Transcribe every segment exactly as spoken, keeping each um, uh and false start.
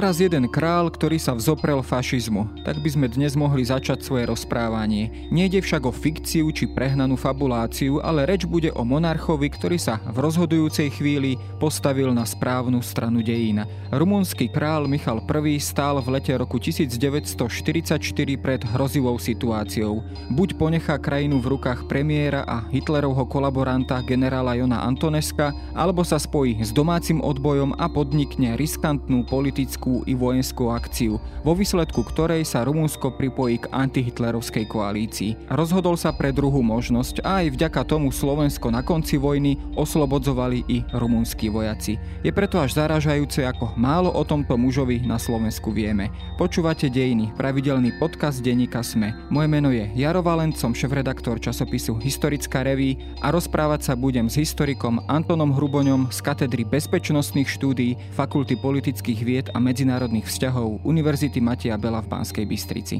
Bol raz jeden kráľ, ktorý sa vzoprel fašizmu. Tak by sme dnes mohli začať svoje rozprávanie. Nejde však o fikciu či prehnanú fabuláciu, ale reč bude o monarchovi, ktorý sa v rozhodujúcej chvíli postavil na správnu stranu dejín. Rumunský kráľ Michal I stál v lete roku tisíc deväťsto štyridsaťštyri pred hrozivou situáciou. Buď ponechá krajinu v rukách premiéra a Hitlerovho kolaboranta generála Iona Antoneska, alebo sa spojí s domácim odbojom a podnikne riskantnú politiku i vojenskú akciu, vo výsledku ktorej sa Rumunsko pripojí k antihitlerovskej koalícii. Rozhodol sa pre druhú možnosť a aj vďaka tomu Slovensko na konci vojny oslobodzovali i rumunskí vojaci. Je preto až zarážajúce, ako málo o tomto mužovi na Slovensku vieme. Počúvate Dejiny, pravidelný podcast denníka SME. Moje meno je Jaro Valent, som šéfredaktor časopisu Historická revue a rozprávať sa budem s historikom Antonom Hruboňom z katedry bezpečnostných štúdií Fakulty politických vied a medzinárodných vzťahov Univerzity Mateja Bela v Banskej Bystrici.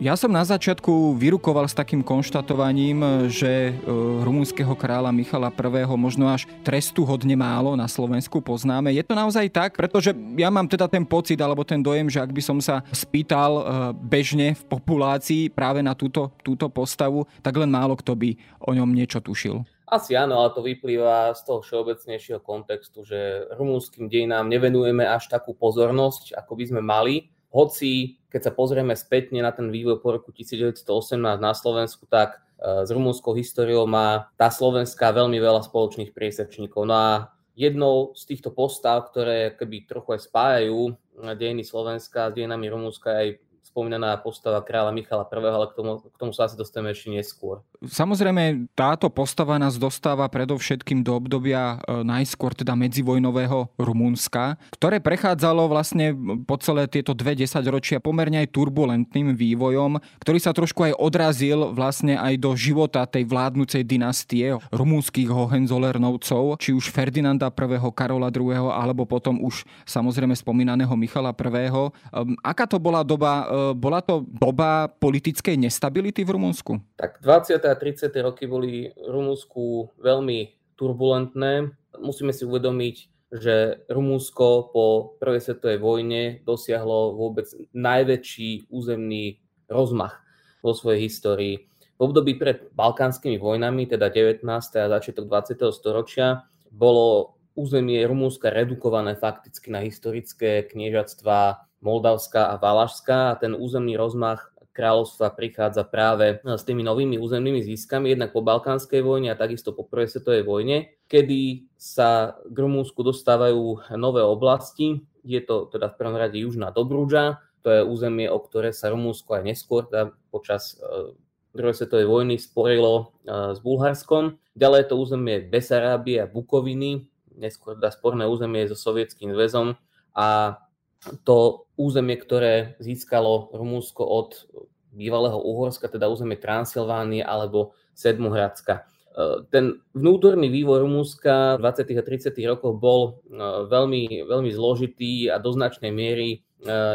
Ja som na začiatku vyrukoval s takým konštatovaním, že rumunského kráľa Michala I. možno až trestuhodne málo na Slovensku poznáme. Je to naozaj tak? Pretože ja mám teda ten pocit, alebo ten dojem, že ak by som sa spýtal bežne v populácii práve na túto, túto postavu, tak len málo kto by o ňom niečo tušil. Asi áno, ale to vyplýva z toho všeobecnejšieho kontextu, že rumunským dejinám nevenujeme až takú pozornosť, ako by sme mali. Hoci, keď sa pozrieme spätne na ten vývoj po roku devätnásť osemnásť na Slovensku, tak s rumúnskou históriou má tá slovenská veľmi veľa spoločných priesečníkov. No a jednou z týchto postav, ktoré keby trochu aj spájajú dejiny Slovenska s dejinami Rumúnska, aj spomínaná postava kráľa Michala I, ale k tomu, k tomu sa asi dostaneme ešte neskôr. Samozrejme, táto postava nás dostáva predovšetkým do obdobia e, najskôr teda medzivojnového Rumunska, ktoré prechádzalo vlastne po celé tieto dve desaťročia pomerne aj turbulentným vývojom, ktorý sa trošku aj odrazil vlastne aj do života tej vládnucej dynastie rumunských hohenzolernovcov, či už Ferdinanda I, Karola druhého, alebo potom už samozrejme spomínaného Michala I. E, aká to bola doba Bola to doba politickej nestability v Rumunsku? Tak dvadsiate a tridsiate roky boli v Rumunsku veľmi turbulentné. Musíme si uvedomiť, že Rumunsko po prvej svetovej vojne dosiahlo vôbec najväčší územný rozmach vo svojej histórii. V období pred balkánskymi vojnami, teda devätnásteho a začiatok dvadsiateho storočia, bolo územie Rumunska redukované fakticky na historické kniežatstvá Moldavská a Valašská, a ten územný rozmach kráľovstva prichádza práve s tými novými územnými získami, jednak po balkánskej vojne a takisto po prvej svetovej vojne, kedy sa k Rumúnsku dostávajú nové oblasti. Je to teda v prvom rade Južná Dobruža, to je územie, o ktoré sa Rumúnsko aj neskôr teda počas druhej svetovej vojny sporilo s Bulharskom. Ďalej je to územie Besarábie a Bukoviny, neskôr teda sporné územie so Sovietským zväzom, a to územie, ktoré získalo Rumúnsko od bývalého Uhorska, teda územie Transylvánie alebo Sedmohradska. Ten vnútorný vývoj Rumúnska v dvadsiatych a tridsiatych rokoch bol veľmi, veľmi zložitý a do značnej miery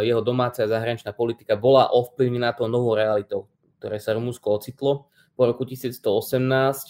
jeho domáca a zahraničná politika bola ovplyvnená tou novou realitou, ktoré sa Rumúnsko ocitlo po roku devätnásť osemnásť.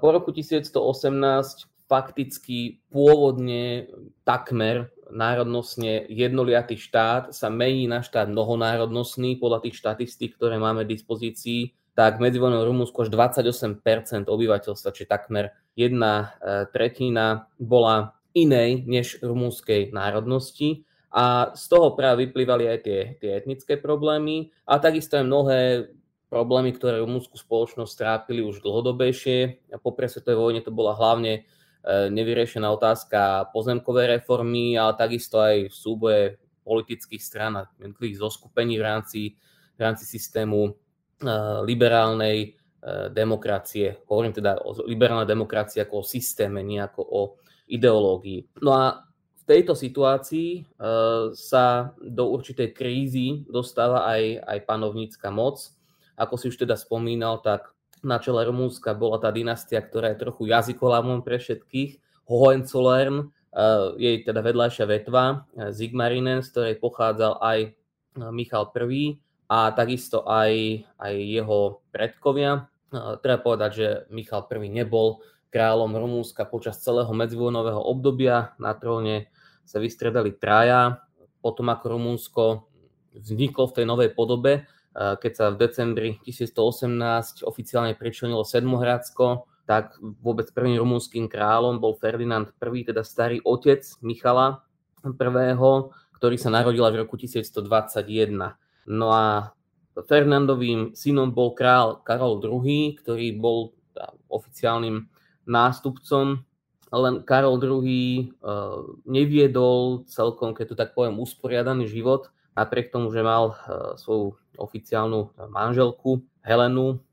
Po roku devätnásť osemnásť fakticky pôvodne takmer národnostne jednoliatý štát sa mení na štát mnohonárodnostný. Podľa tých štatistík, ktoré máme v dispozícii, tak medzivojnovom Rumúnsku až dvadsaťosem percent obyvateľstva, čiže takmer jedna tretina bola inej než rumúnskej národnosti. A z toho práve vyplývali aj tie, tie etnické problémy a takisto aj mnohé problémy, ktoré rumúnsku spoločnosť trápili už dlhodobejšie. Po svetovej vojne to bola hlavne nevyriešená otázka pozemkovej reformy, ale takisto aj v súboje politických strán a jednotlivých zoskupení v rámci, v rámci systému liberálnej demokracie. Hovorím teda o liberálnej demokracii ako o systéme, nie ako o ideológii. No a v tejto situácii sa do určitej krízy dostáva aj, aj panovnícka moc. Ako si už teda spomínal, tak na čele Rumúnska bola tá dynastia, ktorá je trochu jazykolámom pre všetkých, Hohenzollern, jej teda vedľajšia vetva, Sigmarinen, z ktorej pochádzal aj Michal I a takisto aj, aj jeho predkovia. Treba povedať, že Michal I nebol kráľom Rumúnska počas celého medzivojnového obdobia. Na tróne sa vystriedali traja. Potom ako Rumúnsko vzniklo v tej novej podobe, keď sa v decembri tisíc sto osemnásť oficiálne pričlenilo Sedmohradsko, tak vôbec prvým rumúnskym kráľom bol Ferdinand I, teda starý otec Michala I, ktorý sa narodila v roku tisíc sto dvadsaťjeden. No a Ferdinandovým synom bol kráľ Karol druhý, ktorý bol oficiálnym nástupcom, len Karol druhý neviedol celkom, keď to tak poviem, usporiadaný život, napriek tomu, že mal svoju oficiálnu manželku Helenu,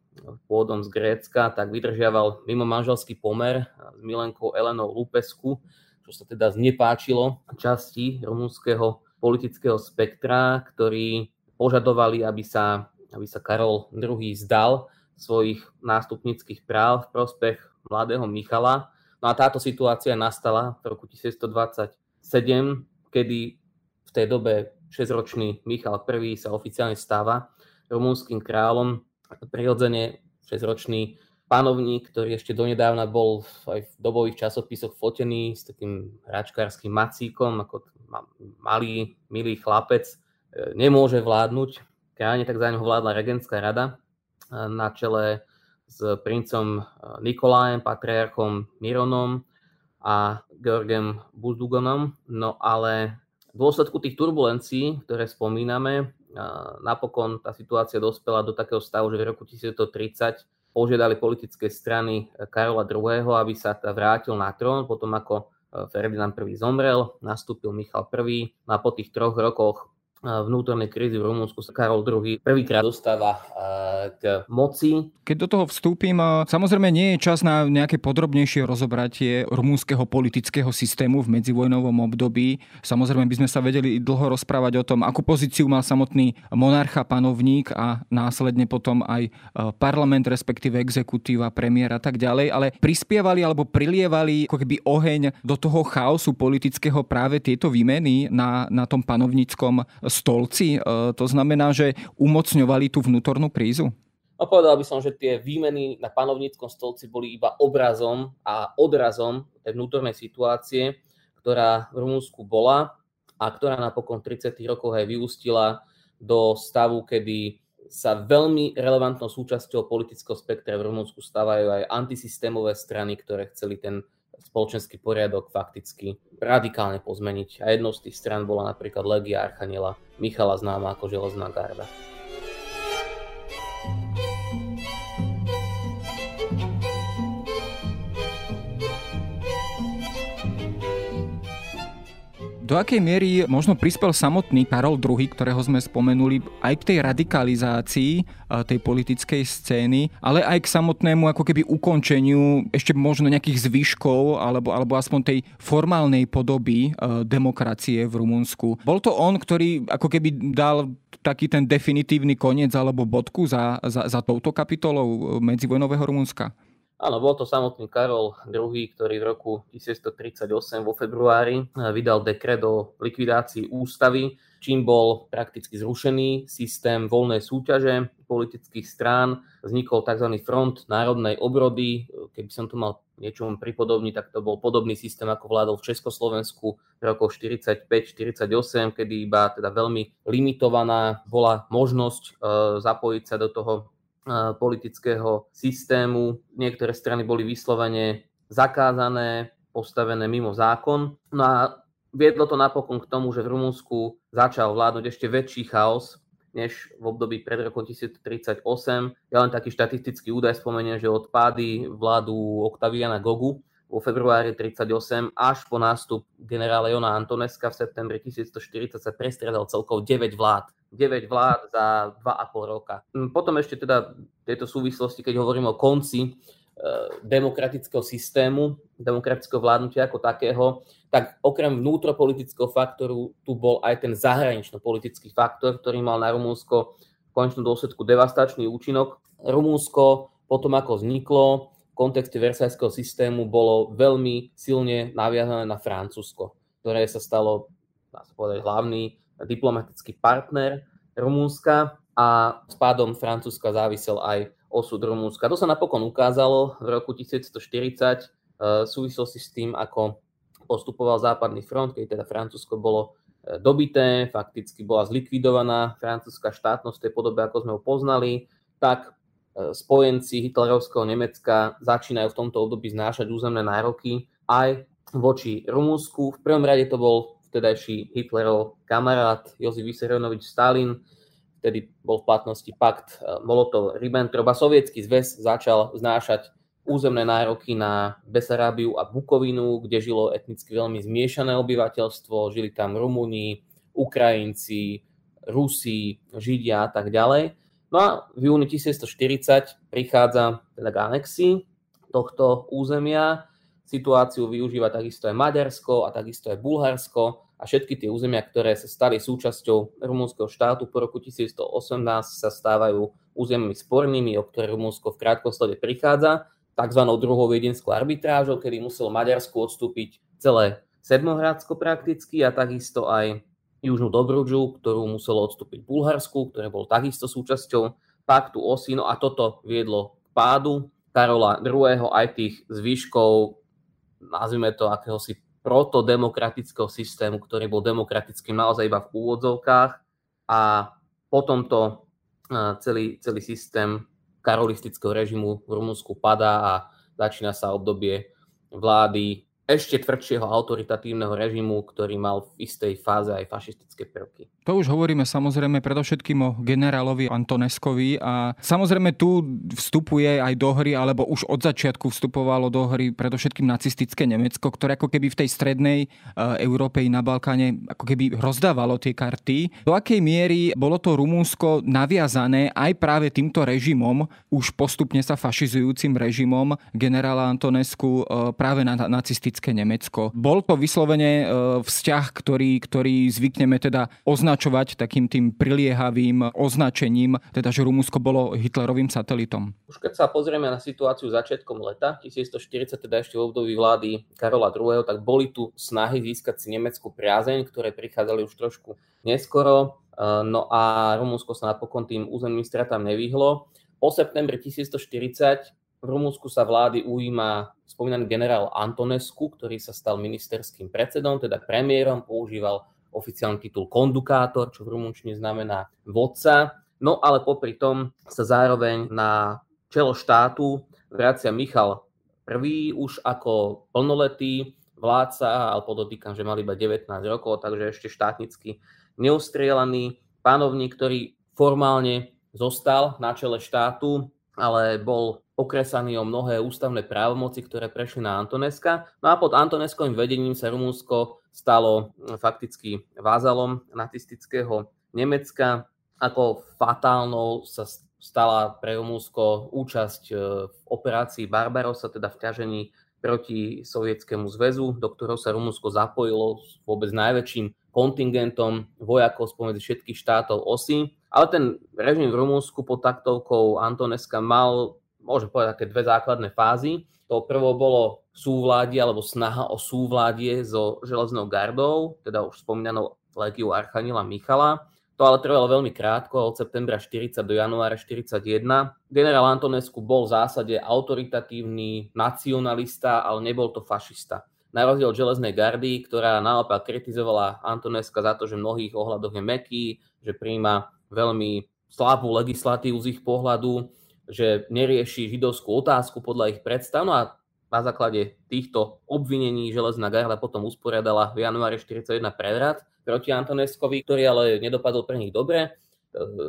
pôvodom z Grécka, tak vydržiaval mimo manželský pomer s milenkou Elenou Lupescu, čo sa teda znepáčilo časti rumúnskeho politického spektra, ktorí požadovali, aby sa, aby sa Karol druhý zdal svojich nástupnických práv v prospech mladého Michala. No a táto situácia nastala v roku tisíc sto dvadsaťsedem, kedy v tej dobe šesťročný Michal I sa oficiálne stáva rumúnskym kráľom. Prirodzene šesťročný panovník, ktorý ešte donedávna bol aj v dobových časopisoch fotený s takým hračkárským macíkom, ako malý, milý chlapec, nemôže vládnuť. Krajine tak za ňoho vládla regentská rada na čele s princom Nikolajem, patriarchom Mironom a Georgem Buzdugonom. No ale v dôsledku tých turbulencií, ktoré spomíname, napokon tá situácia dospela do takého stavu, že v roku tisíc sto tridsať požiadali politické strany Karola druhého, aby sa vrátil na trón, potom ako Ferdinand I zomrel, nastúpil Michal I a po tých troch rokoch vnútornej krízy v Rumunsku sa Karol druhý prvýkrát dostáva k moci. Keď do toho vstúpim, samozrejme nie je čas na nejaké podrobnejšie rozobratie rumúnskeho politického systému v medzivojnovom období. Samozrejme by sme sa vedeli dlho rozprávať o tom, akú pozíciu mal samotný monarcha, panovník a následne potom aj parlament, respektíve exekutíva, premiér a tak ďalej, ale prispievali alebo prilievali ako keby oheň do toho chaosu politického práve tieto výmeny na, na tom panovníckom stolci, to znamená, že umocňovali tú vnútornú krízu? No, povedal by som, že tie výmeny na panovníckom stolci boli iba obrazom a odrazom tej vnútornej situácie, ktorá v Rumunsku bola a ktorá napokon v tridsiatych rokoch aj vyústila do stavu, kedy sa veľmi relevantnou súčasťou politického spektra v Rumunsku stávajú aj antisystémové strany, ktoré chceli ten spoločenský poriadok fakticky radikálne pozmeniť. A jednou z tých strán bola napríklad Legia Archaniela Michala, známa ako Železná garda. Do akej miery možno prispel samotný Karol druhý, ktorého sme spomenuli, aj k tej radikalizácii tej politickej scény, ale aj k samotnému ako keby ukončeniu ešte možno nejakých zvyškov alebo, alebo aspoň tej formálnej podoby demokracie v Rumunsku. Bol to on, ktorý ako keby dal taký ten definitívny koniec alebo bodku za, za, za touto kapitolou medzivojnového Rumunska? Áno, bol to samotný Karol druhý, ktorý v roku tisíc sto tridsaťosem vo februári vydal dekret o likvidácii ústavy, čím bol prakticky zrušený systém voľnej súťaže politických strán. Vznikol tzv. Front národnej obrody. Keby som to mal niečomu pripodobniť, tak to bol podobný systém, ako vládol v Československu v rokoch štyridsaťpäť štyridsaťosem, kedy iba teda veľmi limitovaná bola možnosť zapojiť sa do toho politického systému. Niektoré strany boli vyslovene zakázané, postavené mimo zákon. No a viedlo to napokon k tomu, že v Rumunsku začal vládnuť ešte väčší chaos, než v období pred rokom tisíc sto tridsaťosem. Ja len taký štatistický údaj spomeniem, že od pády vládu Octaviana Gogu vo februári tisíc deväťsto tridsaťosem až po nástup generála Iona Antoneska v septembri tisíc sto štyridsať sa prestriedal celkov deväť vlád. deväť vlád za dva a pol roka. Potom ešte teda v tejto súvislosti, keď hovorím o konci e, demokratického systému, demokratického vládnutia ako takého, tak okrem vnútropolitického faktoru tu bol aj ten zahranično-politický faktor, ktorý mal na Rumunsko konečnom dôsledku devastačný účinok. Rumúnsko potom, ako vzniklo, v kontexte Versajského systému bolo veľmi silne naviazané na Francúzsko, ktoré sa stalo, dá sa povedať, hlavný diplomatický partner Rumúnska, a s pádom Francúzska závisel aj osud Rumúnska. To sa napokon ukázalo v roku devätnásťstoštyridsať v súvislosti s tým, ako postupoval Západný front, keď teda Francúzsko bolo dobité, fakticky bola zlikvidovaná francúzska štátnosť v tej podobe, ako sme ju poznali, tak spojenci hitlerovského Nemecka začínajú v tomto období znášať územné nároky aj voči Rumúnsku. V prvom rade to bol vtedajší Hitlerov kamarát Josif Vissarionovič Stalin, vtedy bol v platnosti pakt Molotov-Ribbentrop a Sovietsky zväz začal znášať územné nároky na Besarábiu a Bukovinu, kde žilo etnicky veľmi zmiešané obyvateľstvo, žili tam Rumúni, Ukrajinci, Rusi, Židia a tak ďalej. No a v júni devätnásťstoštyridsať prichádza teda k anexii tohto územia. Situáciu využíva takisto aj Maďarsko a takisto aj Bulharsko a všetky tie územia, ktoré sa stali súčasťou rumúnskeho štátu po roku devätnásťstoosemnásť, sa stávajú územiami spornými, o ktoré Rumúnsko v krátkom slede prichádza, takzvanou druhou viedenskou arbitrážou, kedy muselo Maďarsku odstúpiť celé Sedmohradsko prakticky a takisto aj Južnú Dobrudžu, ktorú muselo odstúpiť Bulharsku, ktoré bol takisto súčasťou paktu Osi. No a toto viedlo k pádu Karola druhého. aj tých zvyškov, nazvime to akéhosi protodemokratického systému, ktorý bol demokratickým naozaj iba v úvodzovkách, a potom to celý, celý systém karolistického režimu v Rumunsku padá a začína sa obdobie vlády ešte tvrdšieho autoritatívneho režimu, ktorý mal v istej fáze aj fašistické prvky. To už hovoríme samozrejme predovšetkým o generálovi Antoneskovi a samozrejme tu vstupuje aj do hry, alebo už od začiatku vstupovalo do hry predovšetkým nacistické Nemecko, ktoré ako keby v tej strednej Európe i na Balkáne ako keby rozdávalo tie karty. Do akej miery bolo to Rumunsko naviazané aj práve týmto režimom, už postupne sa fašizujúcim režimom generála Antonescu práve na nacistické Nemecko. Bol to vyslovene vzťah, ktorý, ktorý zvykneme teda označovať takým tým priliehavým označením, teda že Rumunsko bolo Hitlerovým satelitom. Už keď sa pozrieme na situáciu začiatkom leta devätnásťstoštyridsať, teda ešte v období vlády Karola druhého., tak boli tu snahy získať si nemeckú priazeň, ktoré prichádzali už trošku neskoro, no a Rumunsko sa napokon tým územným stratám nevyhlo. Po septembri devätnásťstoštyridsať v Rumunsku sa vlády ujíma spomínaný generál Antonescu, ktorý sa stal ministerským predsedom, teda premiérom, používal oficiálny titul kondukátor, čo v rumunčine znamená vodca. No ale popri tom sa zároveň na čelo štátu vracia Michal I už ako plnoletý vládca, ale podotýkam, že mal iba devätnásť rokov, takže ešte štátnicky neustrielaný panovník, ktorý formálne zostal na čele štátu, ale bol okresaný o mnohé ústavné právomoci, ktoré prešli na Antoneska. No a pod Antoneskovým vedením sa Rumunsko stalo fakticky vázalom nacistického Nemecka. Ako fatálnou sa stala pre Rumunsko účasť v operácii Barbarossa, teda v ťažení proti Sovietskému zväzu, do ktorého sa Rumunsko zapojilo s vôbec najväčším kontingentom vojakov spomedzi všetkých štátov Osy. Ale ten režim v Rumunsku pod taktovkou Antoneska mal, môžem povedať, také dve základné fázy. To prvo bolo súvládie alebo snaha o súvládie so Železnou gardou, teda už spomínanou Legiu Archaniela Michala. To ale trvalo veľmi krátko, od septembra štyridsať do januára štyridsaťjeden. Generál Antonescu bol v zásade autoritatívny nacionalista, ale nebol to fašista. Na rozdiel od Železnej gardy, ktorá naopak kritizovala Antoneska za to, že v mnohých ohľadoch je mäkký, že prijíma veľmi slabú legislatívu z ich pohľadu, že nerieši židovskú otázku podľa ich predstav. No a na základe týchto obvinení Železná garda potom usporiadala v januári štyridsaťjeden prevrat proti Antoneskovi, ktorý ale nedopadol pre nich dobre.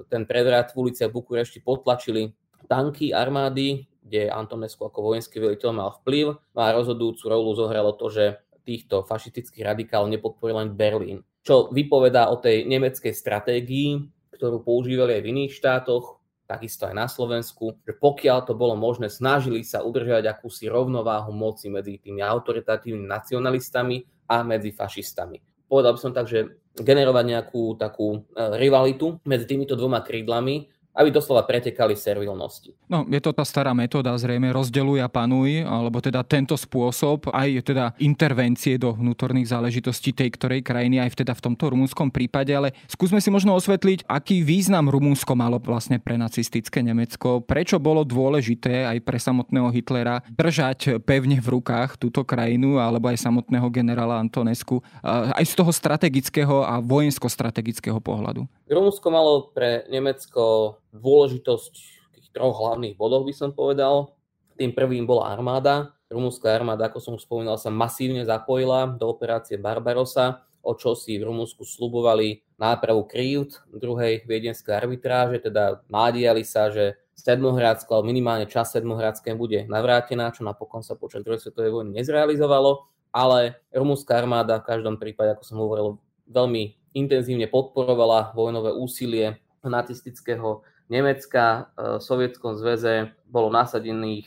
Ten prevrat v uliciach Bukurešti potlačili tanky armády, kde Antonescu ako vojenský veliteľ mal vplyv, a rozhodujúcu rolu zohralo to, že týchto fašistických radikálov nepodporil len Berlín, čo vypovedá o tej nemeckej stratégii, ktorú používali aj v iných štátoch, takisto aj na Slovensku, že pokiaľ to bolo možné, snažili sa udržať akúsi rovnováhu moci medzi tými autoritatívnymi nacionalistami a medzi fašistami. Povedal by som tak, že generovať nejakú takú rivalitu medzi týmito dvoma krídlami aby doslova pretekali v servilnosti. No, je to tá stará metóda, zrejme rozdeľuj a panuj, alebo teda tento spôsob aj teda intervencie do vnútorných záležitostí tej ktorej krajiny aj teda v tomto rumunskom prípade, ale skúsme si možno osvetliť, aký význam Rumunsko malo vlastne pre nacistické Nemecko, prečo bolo dôležité aj pre samotného Hitlera držať pevne v rukách túto krajinu alebo aj samotného generála Antonescu aj z toho strategického a vojensko-strategického pohľadu. Rumunsko malo pre Nemecko dôležitosť tých troch hlavných bodov, by som povedal. Tým prvým bola armáda. Rumunská armáda, ako som už spomínal, sa masívne zapojila do operácie Barbarossa, o čo si v Rumunsku slubovali nápravu krívd druhej viedenskej arbitráže, teda nádejali sa, že Sedmohradsko, ale minimálne časť Sedmohradskej bude navrátená, čo napokon sa počas druhej svetovej vojny nezrealizovalo, ale rumunská armáda v každom prípade, ako som hovoril, veľmi intenzívne podporovala vojnové úsilie nacistického Nemecka. V Sovietskom zväze bolo nasadených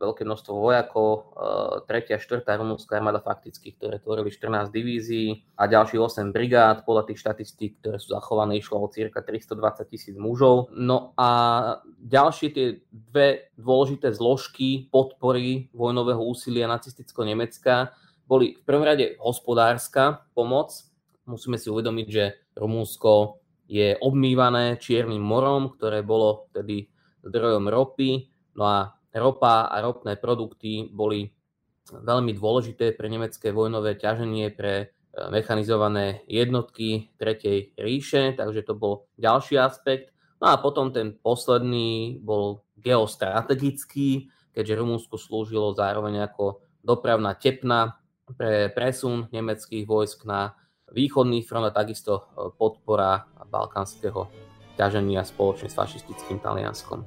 veľké množstvo vojakov, tretia a štvrtá rumunská armáda fakticky, ktoré tvorili štrnásť divízií a ďalších osem brigád. Podľa tých štatistík, ktoré sú zachované, išlo o cirka tristodvadsať tisíc mužov. No a ďalšie tie dve dôležité zložky podpory vojnového úsilia nacistického Nemecka boli v prvom rade hospodárska pomoc. Musíme si uvedomiť, že Rumunsko je obmývané Čiernym morom, ktoré bolo vtedy zdrojom ropy. No a ropa a ropné produkty boli veľmi dôležité pre nemecké vojnové ťaženie pre mechanizované jednotky Tretej ríše, takže to bol ďalší aspekt. No a potom ten posledný bol geostrategický, keďže Rumunsko slúžilo zároveň ako dopravná tepna pre presun nemeckých vojsk na východný front a takisto podpora balkánskeho ťaženia spoločne s fašistickým Talianskom.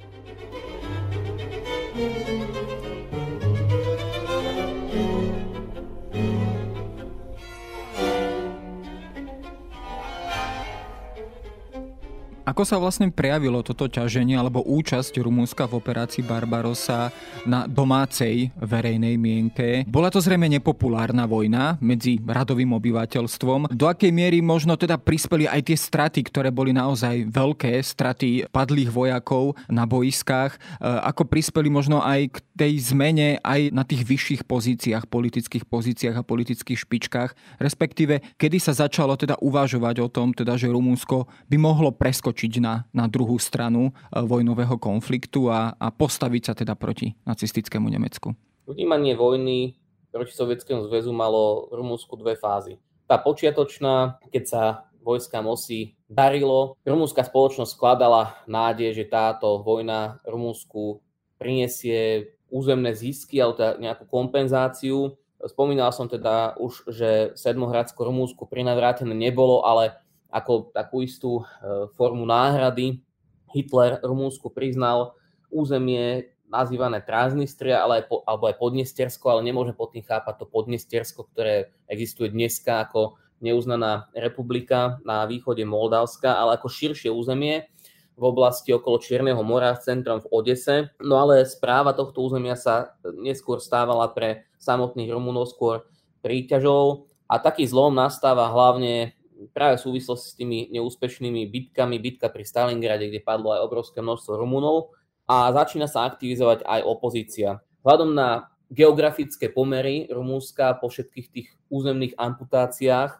Ako sa vlastne prejavilo toto ťaženie alebo účasť Rumunska v operácii Barbarossa na domácej verejnej mienke? Bola to zrejme nepopulárna vojna medzi radovým obyvateľstvom. Do akej miery možno teda prispeli aj tie straty, ktoré boli naozaj veľké, straty padlých vojakov na boiskách, ako prispeli možno aj k tej zmene aj na tých vyšších pozíciách, politických pozíciách a politických špičkách, respektíve kedy sa začalo teda uvažovať o tom, teda, že Rumunsko by mohlo preskočiť Na, na druhú stranu vojnového konfliktu a, a postaviť sa teda proti nacistickému Nemecku. Vnímanie vojny proti Sovietskému zväzu malo v Rumunsku dve fázy. Tá počiatočná, keď sa vojskám Osi darilo, rumunská spoločnosť skladala nádej, že táto vojna Rumunsku prinesie územné zisky alebo teda nejakú kompenzáciu. Spomínal som teda už, že Sedmohradsko Rumunsku prinavrátené nebolo, ale ako takú istú formu náhrady Hitler Rumunsku priznal územie nazývané Transnistria, ale aj po, alebo aj Podnestersko, ale nemôžeme pod tým chápať to Podnestersko, ktoré existuje dneska ako neuznaná republika na východe Moldavska, ale ako širšie územie v oblasti okolo Čierneho mora s centrom v Odese. No ale správa tohto územia sa neskôr stávala pre samotných Rumunov skôr príťažou a taký zlom nastáva hlavne práve v súvislosti s tými neúspešnými bitkami, bitka pri Stalingrade, kde padlo aj obrovské množstvo Rumunov a začína sa aktivizovať aj opozícia. Vzhľadom na geografické pomery Rumúnska po všetkých tých územných amputáciách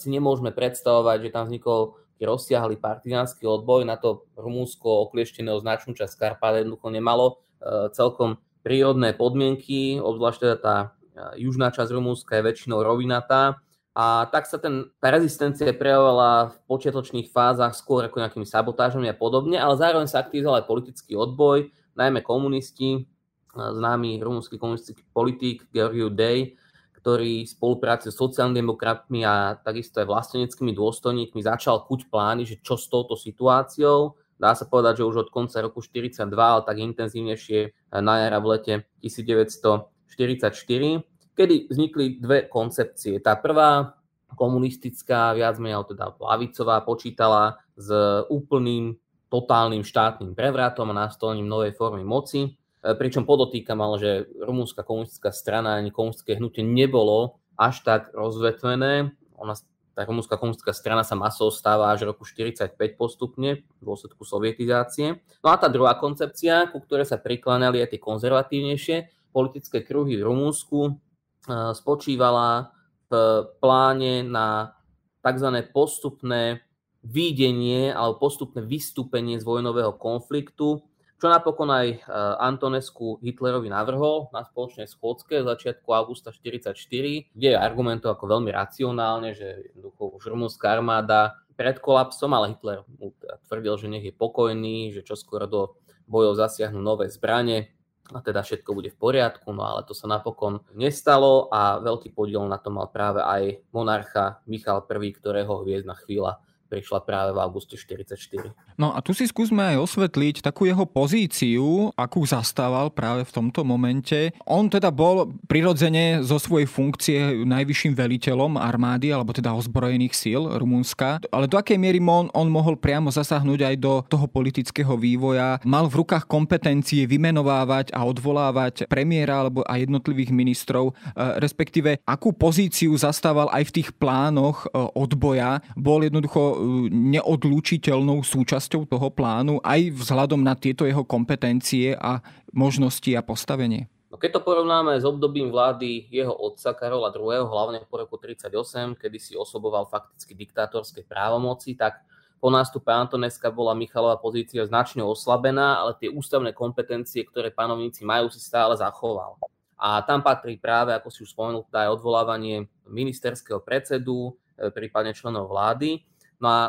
si nemôžeme predstavovať, že tam vznikol rozsiahly partizánsky odboj, na to Rumúnsko oklieštené o značnú časť Karpát jednoducho nemalo celkom prírodné podmienky, obzvlášť teda tá južná časť Rumúnska je väčšinou rovinatá. A tak sa ten, tá rezistencia prejavovala v počiatočných fázach skôr ako nejakými sabotážami a podobne, ale zároveň sa aktivizoval aj politický odboj, najmä komunisti, známy rumunský komunistický politik Gheorghiu-Dej, ktorý v spolupráci s sociálnymi demokratmi a takisto aj vlasteneckými dôstojníkmi začal kuť plány, že čo s touto situáciou. Dá sa povedať, že už od konca roku štyridsaťdva, ale tak intenzívnejšie na jara v lete devätnásťstoštyridsaťštyri. Kedy vznikli dve koncepcie. Tá prvá, komunistická, viac menej teda ľavicová, počítala s úplným totálnym štátnym prevratom a nastolením novej formy moci. Pričom podotýkam, ale že rumúnska komunistická strana ani komunistické hnutie nebolo až tak rozvetvené. Ona tá rumúnska komunistická strana sa masou stáva až v roku štyridsaťpäť postupne v dôsledku sovietizácie. No a tá druhá koncepcia, ku ktorej sa prikláňali aj tie konzervatívnejšie politické kruhy v Rumúnsku, spočívala v pláne na tzv. Postupné výdenie alebo postupné vystúpenie z vojnového konfliktu, čo napokon aj Antonescu Hitlerovi navrhol na spoločnej schôdzke v začiatku augusta štyridsaťštyri, kde je argumentov ako veľmi racionálne, že jednoducho už rumúnska armáda pred kolapsom, ale Hitler mu tvrdil, že nech je pokojný, že čoskoro do bojov zasiahnu nové zbrane a teda všetko bude v poriadku, no ale to sa napokon nestalo a veľký podiel na to mal práve aj monarcha Michal Prvý, ktorého hviezdna chvíľa prišla práve v auguste štyridsaťštyri. No a tu si skúsme aj osvetliť takú jeho pozíciu, akú zastával práve v tomto momente. On teda bol prirodzene zo svojej funkcie najvyšším veliteľom armády, alebo teda ozbrojených síl Rumunska. Ale do akej miery on, on mohol priamo zasáhnuť aj do toho politického vývoja? Mal v rukách kompetencie vymenovávať a odvolávať premiéra alebo aj jednotlivých ministrov, respektíve akú pozíciu zastával aj v tých plánoch odboja? Bol jednoducho neodlúčiteľnou súčasťou toho plánu aj vzhľadom na tieto jeho kompetencie a možnosti a postavenie? No keď to porovnáme s obdobím vlády jeho otca Karola Druhého, hlavne po roku tridsaťosem, kedy si osoboval fakticky diktátorské právomoci, tak po nástupe Antoneska bola Michalova pozícia značne oslabená, ale tie ústavné kompetencie, ktoré panovníci majú, si stále zachoval. A tam patrí práve, ako si už spomenul, aj odvolávanie ministerského predsedu, prípadne členov vlády. No a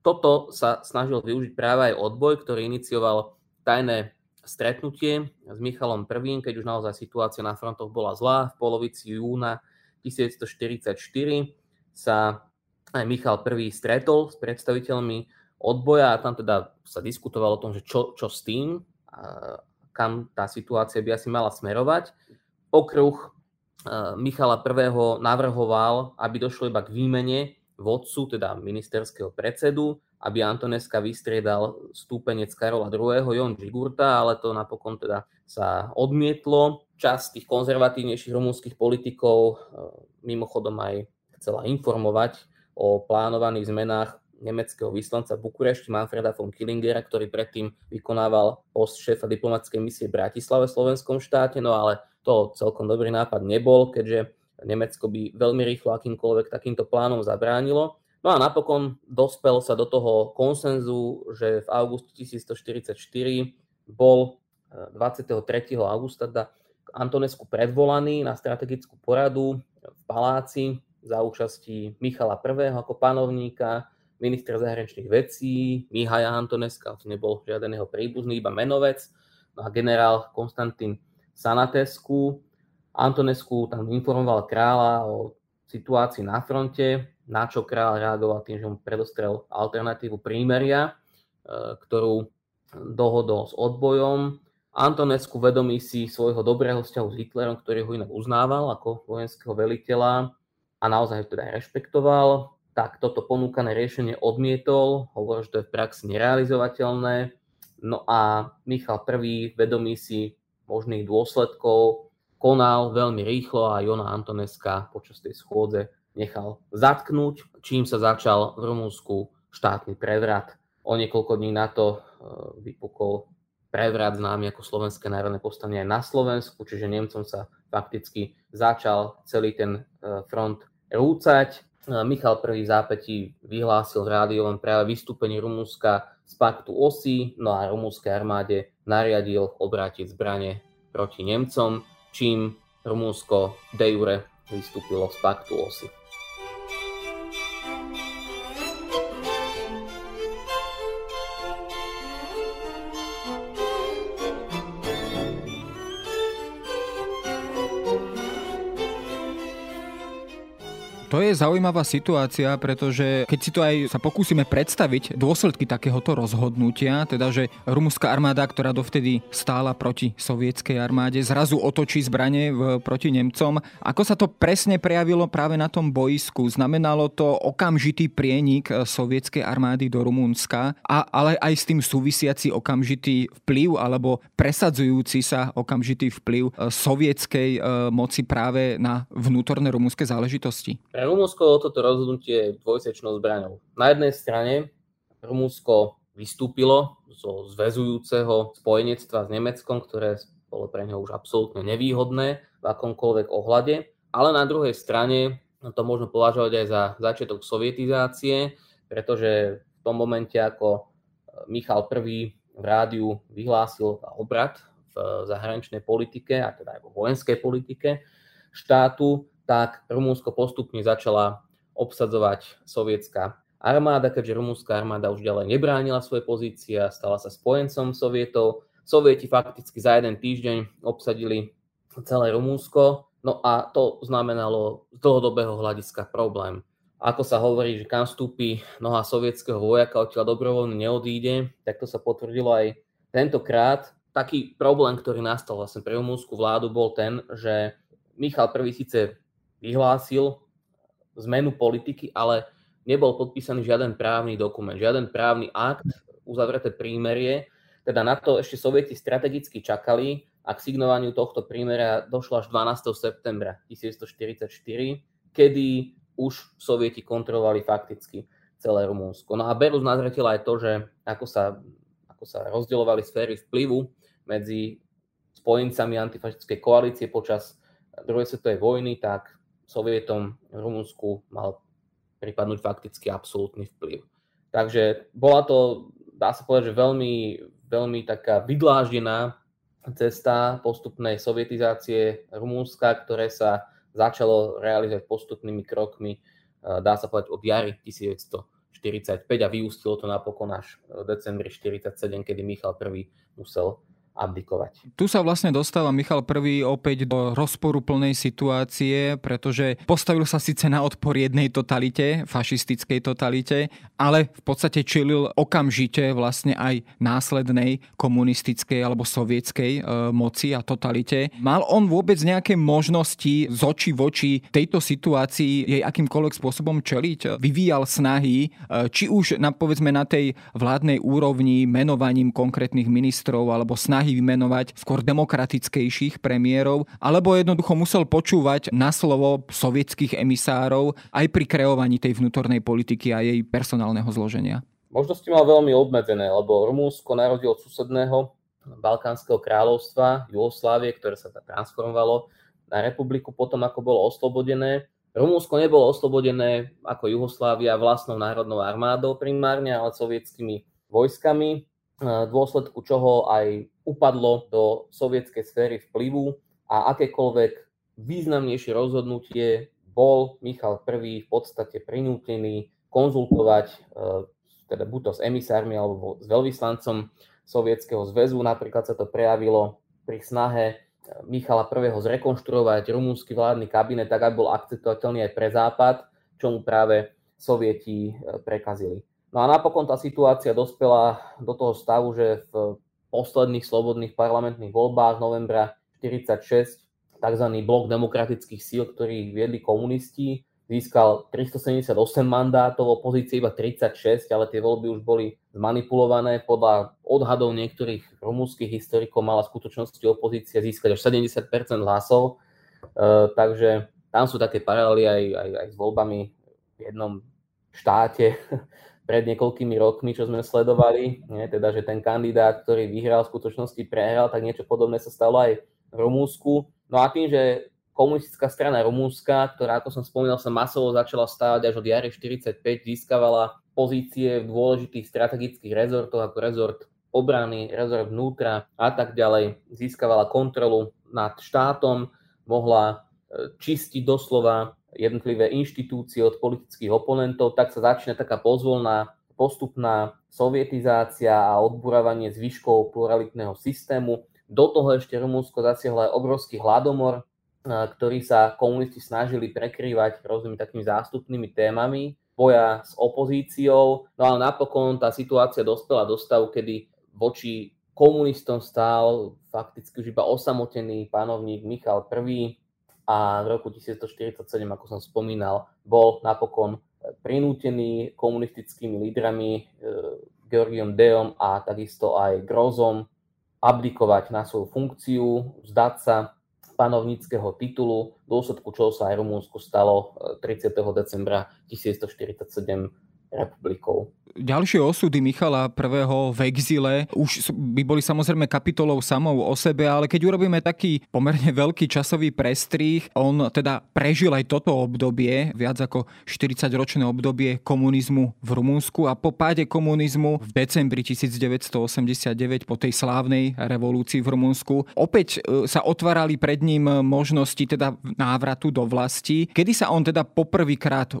toto sa snažil využiť práve aj odboj, ktorý inicioval tajné stretnutie s Michalom Prvým, keď už naozaj situácia na frontoch bola zlá. V polovici júna devätnásťstoštyridsaťštyri sa aj Michal Prvý stretol s predstaviteľmi odboja a tam teda sa diskutovalo o tom, že čo, čo s tým, kam tá situácia by asi mala smerovať. Okruh Michala Prvého navrhoval, aby došlo iba k výmene vodcu, teda ministerského predsedu, aby Antoneska vystriedal stúpenec Karola Druhého, Jon Žigurta, ale to napokon teda sa odmietlo. Časť tých konzervatívnejších rumúnskych politikov mimochodom aj chcela informovať o plánovaných zmenách nemeckého vyslanca v Bukurešti Manfreda von Killingera, ktorý predtým vykonával post šéfa diplomatskej misie v Bratislave v slovenskom štáte, no ale to celkom dobrý nápad nebol, keďže Nemecko by veľmi rýchlo akýmkoľvek takýmto plánom zabránilo. No a napokon dospel sa do toho konsenzu, že v auguste devätnásťstoštyridsaťštyri bol dvadsiateho tretieho augusta Antonescu predvolaný na strategickú poradu v paláci za účasti Michala Prvého ako panovníka, minister zahraničných vecí, Mihaja Antoneska, to nebol žiaden jeho príbuzný, iba menovec, no a generál Konstantin Sanatesku. Antonescu tam informoval kráľa o situácii na fronte, na čo kráľ reagoval tým, že mu predostrel alternatívu prímeria, ktorú dohodol s odbojom. Antonescu vedomí si svojho dobrého vzťahu s Hitlerom, ktorý ho inak uznával ako vojenského veliteľa a naozaj ho teda rešpektoval, tak toto ponúkané riešenie odmietol, hovoril, že to je v praxi nerealizovateľné. No a Michal Prvý vedomí si možných dôsledkov konal veľmi rýchlo a Jona Antoneska počas tej schôdze nechal zatknúť, čím sa začal v Rumunsku štátny prevrat. O niekoľko dní na to vypukol prevrat známy ako Slovenské národné povstanie aj na Slovensku, čiže Nemcom sa fakticky začal celý ten front rúcať. Michal Prvý zápätí vyhlásil v rádiovom práve vystúpenie Rumunska z Paktu Osi, no a rumunskej armáde nariadil obrátiť zbrane proti Nemcom, čím Rumúnsko de jure vystúpilo z Paktu Osi. To je zaujímavá situácia, pretože keď si to aj sa pokúsime predstaviť dôsledky takéhoto rozhodnutia, teda že rumúnska armáda, ktorá dovtedy stála proti sovietskej armáde, zrazu otočí zbrane v, proti Nemcom. Ako sa to presne prejavilo práve na tom bojisku? Znamenalo to okamžitý prienik sovietskej armády do Rumúnska, a, ale aj s tým súvisiaci okamžitý vplyv alebo presadzujúci sa okamžitý vplyv sovietskej moci práve na vnútorné rumúnske záležitosti. Rumunsko toto rozhodnutie dvojsečnou zbraňou. Na jednej strane Rumunsko vystúpilo zo zväzujúceho spojenectva s Nemeckom, ktoré bolo pre neho už absolútne nevýhodné v akomkoľvek ohľade, ale na druhej strane to možno považovať aj za začiatok sovietizácie, pretože v tom momente, ako Michal I v rádiu vyhlásil obrat v zahraničnej politike, a teda aj vo vojenskej politike štátu, tak Rumunsko postupne začala obsadzovať sovietská armáda, keďže rumunská armáda už ďalej nebránila svoje pozície a stala sa spojencom sovietov. Sovieti fakticky za jeden týždeň obsadili celé Rumunsko, no a to znamenalo z dlhodobého hľadiska problém. Ako sa hovorí, že kam vstúpi noha sovietského vojaka, odtiaľ dobrovoľne neodíde, tak to sa potvrdilo aj tentokrát. Taký problém, ktorý nastal vlastne pre rumunskú vládu, bol ten, že Michal I síce vyhlásil zmenu politiky, ale nebol podpísaný žiaden právny dokument, žiaden právny akt, uzavreté prímerie. Teda na to ešte sovieti strategicky čakali a k signovaniu tohto prímeria došlo až dvanásteho septembra devätnásťstoštyridsaťštyri, kedy už sovieti kontrolovali fakticky celé Rumunsko. No a berú na zreteľ aj to, že ako sa, ako sa rozdeľovali sféry vplyvu medzi spojencami antifašistickej koalície počas druhej svetovej vojny, tak Sovietom v Rumunsku mal pripadnúť fakticky absolútny vplyv. Takže bola to, dá sa povedať, že veľmi, veľmi taká vydláždená cesta postupnej sovietizácie Rumunska, ktoré sa začalo realizovať postupnými krokmi, dá sa povedať, od jary devätnásťstoštyridsaťpäť a vyústilo to napokon až v decembri devätnásťstoštyridsaťsedem, kedy Michal I musel abdikovať. Tu sa vlastne dostáva Michal I opäť do rozporuplnej situácie, pretože postavil sa síce na odpor jednej totalite, fašistickej totalite, ale v podstate čelil okamžite vlastne aj následnej komunistickej alebo sovietskej e, moci a totalite. Mal on vôbec nejaké možnosti z očí v oči tejto situácii jej akýmkoľvek spôsobom čeliť? Vyvíjal snahy, e, či už na, povedzme na tej vládnej úrovni menovaním konkrétnych ministrov alebo snahy vymenovať skôr demokratickejších premiérov, alebo jednoducho musel počúvať na slovo sovietských emisárov aj pri kreovaní tej vnútornej politiky a jej personálneho zloženia? Možnosti mal veľmi obmedzené, lebo Rumúnsko na rozdiel od susedného Balkánskeho kráľovstva, Jugoslávie, ktoré sa transformovalo na republiku potom, ako bolo oslobodené. Rumúnsko nebolo oslobodené ako Jugoslávia vlastnou národnou armádou primárne, ale sovietskými vojskami, v dôsledku čoho aj upadlo do sovietskej sféry vplyvu a akékoľvek významnejšie rozhodnutie bol Michal I v podstate prinútený konzultovať teda buď to s emisármi alebo s veľvyslancom Sovietskeho zväzu. Napríklad sa to prejavilo pri snahe Michala I zrekonštruovať rumúnsky vládny kabinet tak, aby bol akceptovateľný aj pre Západ, čomu práve sovieti prekazili. No a napokon tá situácia dospela do toho stavu, že v posledných slobodných parlamentných voľbách novembra devätnásťstoštyridsaťšesť tzv. Blok demokratických síl, ktorý viedli komunisti, získal tristosedemdesiatosem mandátov, opozície iba tridsaťšesť, ale tie voľby už boli zmanipulované. Podľa odhadov niektorých rumúnskych historikov mala v skutočnosti opozícia získať až sedemdesiat percent hlasov, e, takže tam sú také paralely aj, aj, aj s voľbami v jednom štáte pred niekoľkými rokmi, čo sme sledovali, nie? Teda, že ten kandidát, ktorý vyhral, v skutočnosti prehral, tak niečo podobné sa stalo aj v Rumúnsku. No a tým, že komunistická strana Rumúnska, ktorá, ako som spomínal, sa masovo začala stávať až od jary devätnásťstoštyridsaťpäť, získavala pozície v dôležitých strategických rezortoch, ako rezort obrany, rezort vnútra a tak ďalej. Získavala kontrolu nad štátom, mohla čistiť doslova jednotlivé inštitúcie od politických oponentov, tak sa začne taká pozvolná postupná sovietizácia a odburávanie zvyškov pluralitného systému. Do toho ešte Rumunsko zasiahlo aj obrovský hladomor, ktorý sa komunisti snažili prekrývať rôznymi takými zástupnými témami, boja s opozíciou. No ale napokon tá situácia dospela do stavu, kedy voči komunistom stál fakticky už iba osamotený panovník Michal I., a v roku devätnásťstoštyridsaťsedem, ako som spomínal, bol napokon prinútený komunistickými lídrami Gheorghiu-Dejom a takisto aj Grozom abdikovať na svoju funkciu, vzdať sa panovníckeho titulu, v dôsledku čoho sa aj Rumúnsku stalo tridsiateho decembra tisícstoštyridsaťsedem republikou. Ďalšie osudy Michala I. v exíle už by boli samozrejme kapitolou samou o sebe, ale keď urobíme taký pomerne veľký časový prestrih, on teda prežil aj toto obdobie, viac ako štyridsaťročné obdobie komunizmu v Rumunsku a po páde komunizmu v decembri devätnásťstoosemdesiatdeväť po tej slávnej revolúcii v Rumunsku opäť sa otvárali pred ním možnosti teda návratu do vlasti. Kedy sa on teda poprvýkrát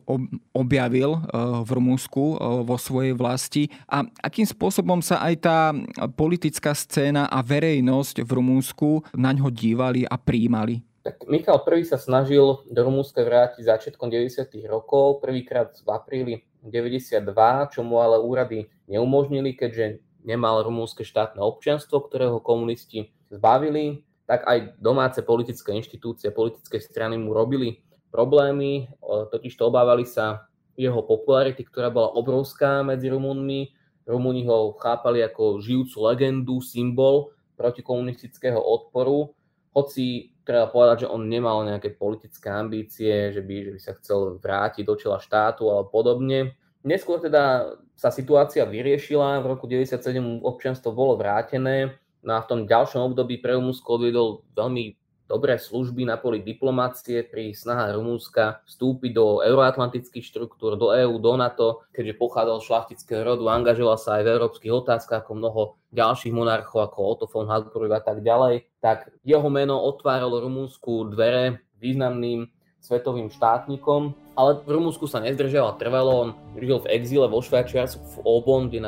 objavil v Rumunsku vo svojej vlasti a akým spôsobom sa aj tá politická scéna a verejnosť v Rumunsku na ňo dívali a prijímali? Tak Michal I. sa snažil do Rumúnska vrátiť začiatkom deväťdesiatych rokov, prvýkrát v apríli deväťdesiatdva, čo mu ale úrady neumožnili, keďže nemal rumúnske štátne občianstvo, ktorého komunisti zbavili, tak aj domáce politické inštitúcie, politické strany mu robili problémy, totižto obávali sa jeho popularity, ktorá bola obrovská medzi Rumunmi. Rumúni ho chápali ako žijúcu legendu, symbol protikomunistického odporu, hoci treba povedať, že on nemal nejaké politické ambície, že by, že by sa chcel vrátiť do čela štátu alebo podobne. Neskôr teda sa situácia vyriešila, v roku deväťdesiatsedem občianstvo bolo vrátené, no a v tom ďalšom období pre Rumúnsko odviedol veľmi dobré služby na poli diplomácie pri snahe Rumúnska vstúpiť do euroatlantických štruktúr, do EÚ, do NATO, keďže pochádzal z šľachtického rodu, angažoval sa aj v európskych otázkach ako mnoho ďalších monarchov, ako Otto von Habsburg a tak ďalej, tak jeho meno otváralo Rumúnsku dvere významným svetovým štátnikom, ale v Rumúnsku sa nezdržiaval trvalo, on žil v exíle vo Švajčiarsku v Obon, kde,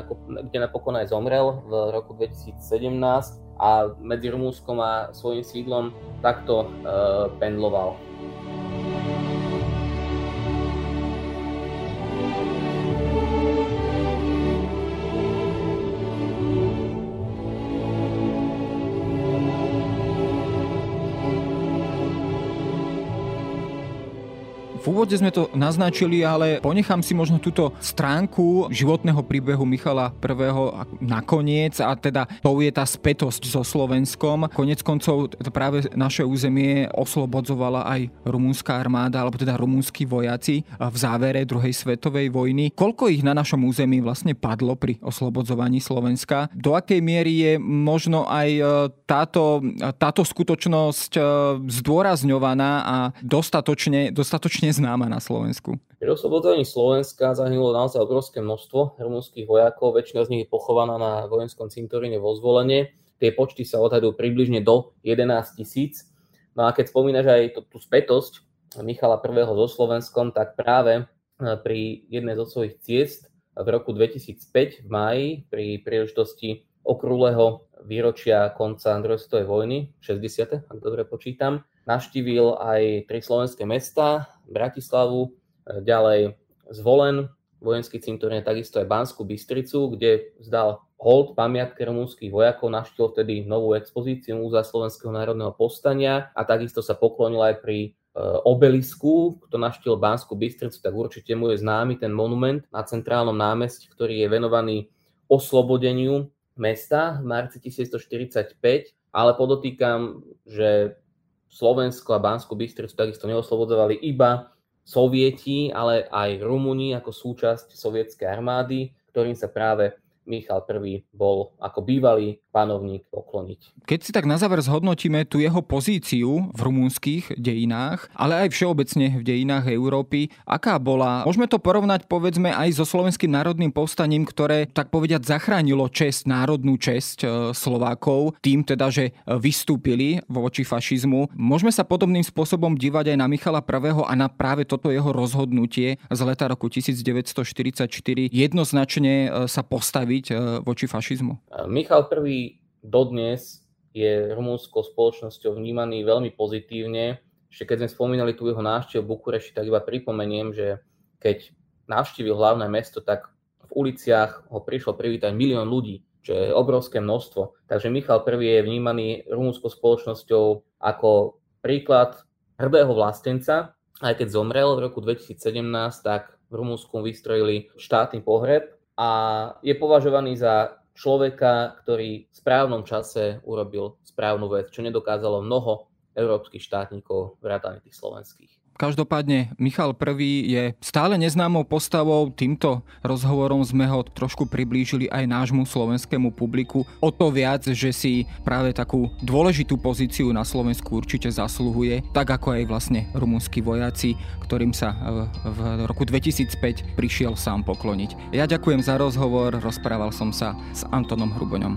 kde napokon aj zomrel v roku dvetisícsedemnásť a medzi Rumúnskom a svojím sídlom takto e, pendloval. V úvode sme to naznačili, ale ponechám si možno túto stránku životného príbehu Michala I. nakoniec a teda to je tá spätosť so Slovenskom. Koniec koncov práve naše územie oslobodzovala aj rumunská armáda, alebo teda rumunskí vojaci v závere druhej svetovej vojny. Koľko ich na našom území vlastne padlo pri oslobodzovaní Slovenska? Do akej miery je možno aj táto, táto skutočnosť zdôrazňovaná a dostatočne, dostatočne známa na Slovensku? Pri oslobodzovaní Slovenska zahynulo naozaj obrovské množstvo rumunských vojakov, väčšina z nich je pochovaná na vojenskom cintoríne vo Zvolene. Tie počty sa odhadujú približne do jedenásť tisíc. No a keď spomínaš aj to, tú spätosť Michala I. so Slovenskom, tak práve pri jednej zo svojich ciest v roku dvetisícpäť v máji pri príležitosti okrúhleho výročia konca druhej svetovej vojny, šesťdesiate, ak dobre počítam, navštívil aj tri slovenské mestá, Bratislavu, ďalej Zvolen, vojenský cintorín, takisto aj Banskú Bystricu, kde vzdal hold pamiatke rumúnskych vojakov, navštívil vtedy novú expozíciu Múzea slovenského národného povstania a takisto sa poklonil aj pri obelisku. Kto navštívil Banskú Bystricu, tak určite mu je známy ten monument na centrálnom námestí, ktorý je venovaný oslobodeniu mesta v marci devätnásťstoštyridsaťpäť, ale podotýkam, že Slovensko a Banskú Bystricu takisto neoslobodzovali iba Sovieti, ale aj Rumúni ako súčasť sovietskej armády, ktorým sa práve Michal I. bol ako bývalý panovník pokloniť. Keď si tak na záver zhodnotíme tú jeho pozíciu v rumúnskych dejinách, ale aj všeobecne v dejinách Európy, aká bola? Môžeme to porovnať povedzme aj so Slovenským národným povstaním, ktoré tak povediať zachránilo česť, národnú česť Slovákov, tým teda, že vystúpili voči fašizmu. Môžeme sa podobným spôsobom dívať aj na Michala I. a na práve toto jeho rozhodnutie z leta roku devätnásťstoštyridsaťštyri jednoznačne sa postaví voči fašizmu? Michal I. dodnes je rumúnskou spoločnosťou vnímaný veľmi pozitívne. Ešte keď sme spomínali tú jeho návštevu v Bukurešti, tak iba pripomeniem, že keď navštívil hlavné mesto, tak v uliciach ho prišlo privítať milión ľudí, čo je obrovské množstvo. Takže Michal I. je vnímaný rumúnskou spoločnosťou ako príklad hrdého vlastenca. Aj keď zomrel v roku dvetisícsedemnásť, tak v Rumúnsku vystrojili štátny pohreb a je považovaný za človeka, ktorý v správnom čase urobil správnu vec, čo nedokázalo mnoho európskych štátnikov, vrátane tých slovenských. Každopádne Michal I je stále neznámou postavou. Týmto rozhovorom sme ho trošku priblížili aj nášmu slovenskému publiku. O to viac, že si práve takú dôležitú pozíciu na Slovensku určite zasluhuje, tak ako aj vlastne rumunskí vojaci, ktorým sa v roku dvetisícpäť prišiel sám pokloniť. Ja ďakujem za rozhovor, rozprával som sa s Antonom Hruboňom.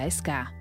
es ká.